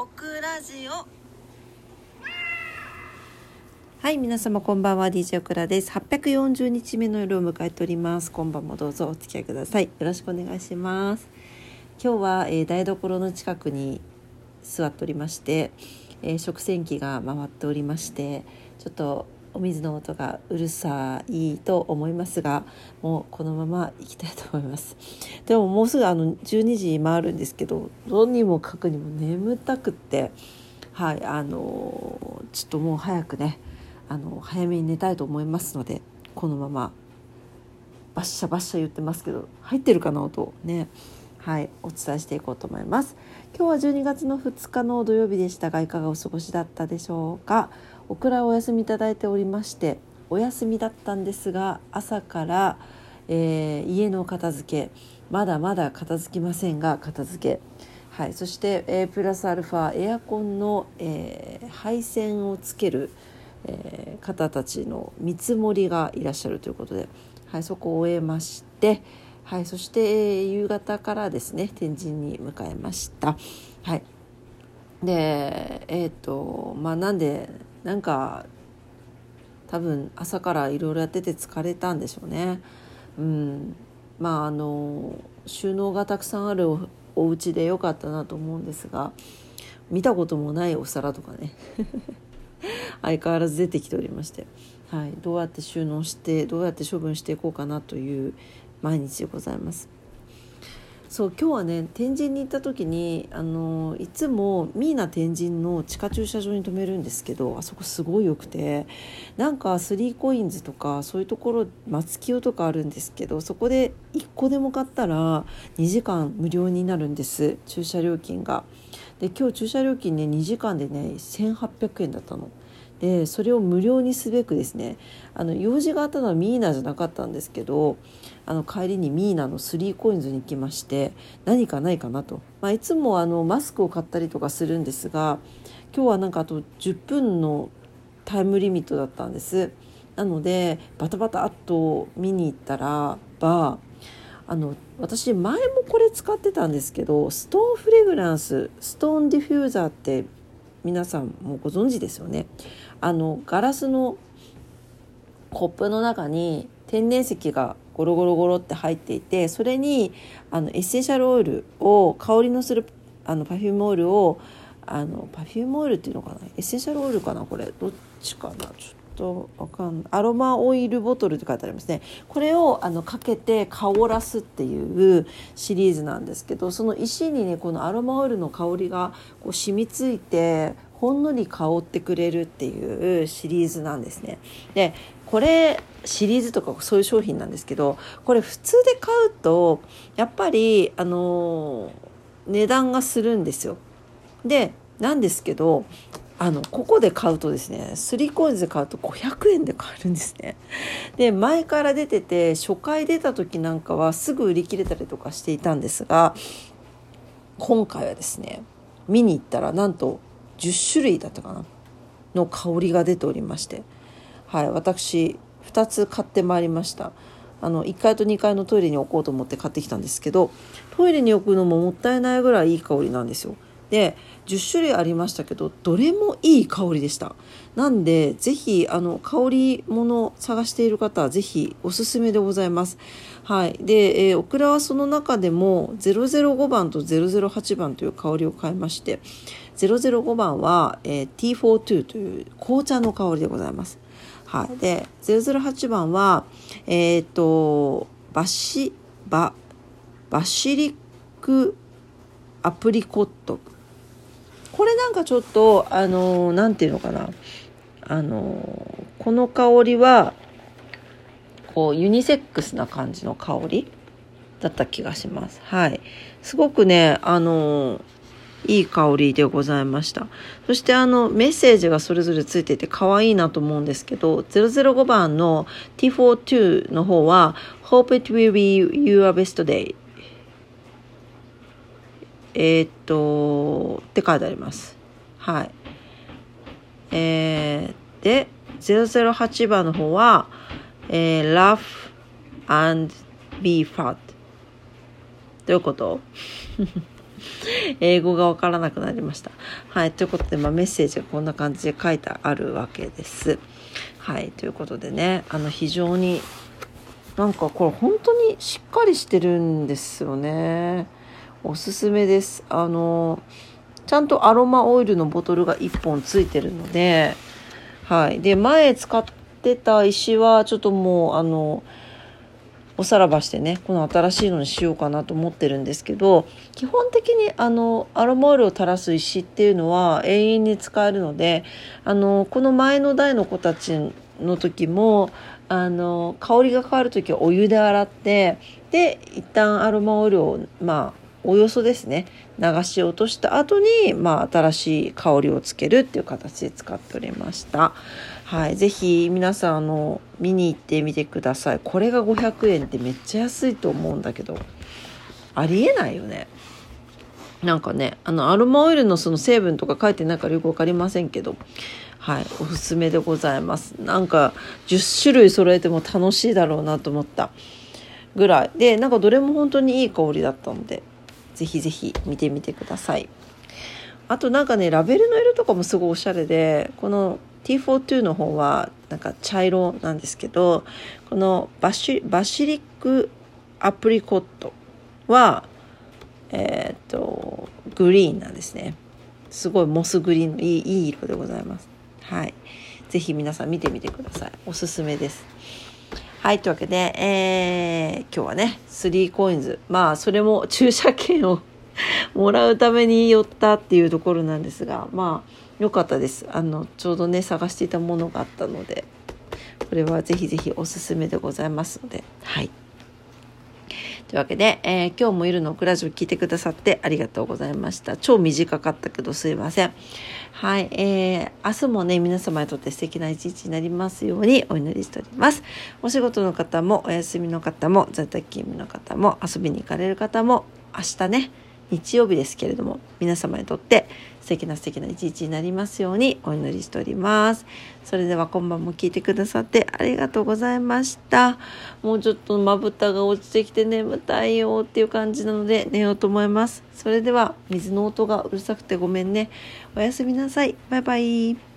オクラジオ。はい、皆様こんばんは、 DJ オクラです。840日目の夜を迎えております。今晩もどうぞお付き合いください。よろしくお願いします。今日は、台所の近くに座っておりまして、食洗機が回っておりまして、ちょっとお水の音がうるさいと思いますが、もうこのまま行きたいと思います。でももうすぐ12時回るんですけど、どうにもかくにも眠たくって、はい、ちょっともう早くね、早めに寝たいと思いますので、このままバッシャバッシャ言ってますけど、入ってるかな音ね。はい、お伝えしていこうと思います。今日は12月の2日の土曜日でしたが、いかがお過ごしだったでしょうか。オクラをお休みいただいておりまして、お休みだったんですが、朝から、家の片付け、まだまだ片付きませんが片付け、はい、そして、プラスアルファエアコンの、配線をつける、方たちの見積もりがいらっしゃるということで、はい、そこを終えまして、はい、そして、夕方からですね、天神に向かいました。はい、でなんでなんか多分朝からいろいろやってて疲れたんでしょうね。収納がたくさんある お家でよかったなと思うんですが、見たこともないお皿とかね相変わらず出てきておりまして、はい、どうやって収納してどうやって処分していこうかなという毎日でございます。そう、今日はね、天神に行った時にいつもミーナ天神の地下駐車場に停めるんですけど、あそこすごい良くて、なんかスリーコインズとかそういうところ、松清とかあるんですけど、そこで1個でも買ったら2時間無料になるんです、駐車料金が。で、今日駐車料金ね、2時間でね1800円だったので、それを無料にすべくですね、用事があったのはミーナじゃなかったんですけど、帰りにミーナの3コインズに行きまして、何かないかなと、いつもマスクを買ったりとかするんですが、今日はなんかあと10分のタイムリミットだったんです。なのでバタバタっと見に行ったらば、私前もこれ使ってたんですけど、ストーンフレグランス、ストーンディフューザーって皆さんもご存知ですよね。ガラスのコップの中に天然石がゴロゴロゴロって入っていて、それにエッセンシャルオイルを、香りのするパフュームオイルを、パフュームオイルっていうのかな、エッセンシャルオイルかな、これどっちかな、ちょっとわかんない、アロマオイルボトルって書いてありますね。これをかけて香らすっていうシリーズなんですけど、その石にね、このアロマオイルの香りがこう染みついて、ほんのり香ってくれるっていうシリーズなんですね。で、これシリーズとかそういう商品なんですけど、これ普通で買うとやっぱり値段がするんですよ。で、なんですけど、ここで買うとですね、3コインズで買うと500円で買えるんですね。で、前から出てて、初回出た時なんかはすぐ売り切れたりとかしていたんですが、今回はですね、見に行ったらなんと10種類だったかなの香りが出ておりまして、はい、私2つ買ってまいりました。1階と2階のトイレに置こうと思って買ってきたんですけど、トイレに置くのももったいないぐらいいい香りなんですよ。で、10種類ありましたけど、どれもいい香りでした。なんでぜひ香り物を探している方はぜひおすすめでございます。はい、で、オクラはその中でも005番と008番という香りを買いまして、005番は、T42 という紅茶の香りでございます。はい、で、008番はバシリックアプリコット、これなんかちょっとなんていうのかな、この香りはこうユニセックスな感じの香りだった気がします。はい、すごくねいい香りでございました。そしてメッセージがそれぞれついていて可愛いなと思うんですけど、005番の T42 の方は Hope it will be your best day って書いてあります。はい、で、008番の方は、Laugh and be fat どういうこと英語が分からなくなりました。はい、ということで、メッセージがこんな感じで書いてあるわけです。はい、ということでね、非常にこれ本当にしっかりしてるんですよね。おすすめです。ちゃんとアロマオイルのボトルが1本ついてるので、はい。で、前使ってた石はちょっともうおさらばしてね、この新しいのにしようかなと思ってるんですけど、基本的にアロマオイルを垂らす石っていうのは永遠に使えるので、この前の代の子たちの時も香りが変わる時はお湯で洗って、で一旦アロマオイルをおよそですね流し落とした後に新しい香りをつけるっていう形で使っておりました。はい、ぜひ皆さん見に行ってみてください。これが500円ってめっちゃ安いと思うんだけど、ありえないよね。アロマオイルのその成分とか書いてないからよくわかりませんけど、はい、おすすめでございます。10種類揃えても楽しいだろうなと思ったぐらいで、どれも本当にいい香りだったので、ぜひぜひ見てみてください。あとラベルの色とかもすごいおしゃれで、このT42 の方は茶色なんですけど、このバシリックアプリコットはグリーンなんですね。すごいモスグリーンのいい色でございます。はい、ぜひ皆さん見てみてください。おすすめです。はい、というわけで、今日はね 3COINS、それも駐車券をもらうために寄ったっていうところなんですが、良かったです。ちょうどね探していたものがあったので、これはぜひぜひおすすめでございますので、はい。というわけで、今日も夜のオクラジオ聞いてくださってありがとうございました。超短かったけどすいません。はい、明日もね皆様にとって素敵な一日になりますようにお祈りしております。お仕事の方もお休みの方も在宅勤務の方も遊びに行かれる方も、明日ね日曜日ですけれども、皆様にとって素敵な一日になりますようにお祈りしております。それでは今晩も聞いてくださってありがとうございました。もうちょっとまぶたが落ちてきて眠たいよっていう感じなので寝ようと思います。それでは水の音がうるさくてごめんね。おやすみなさい。バイバイ。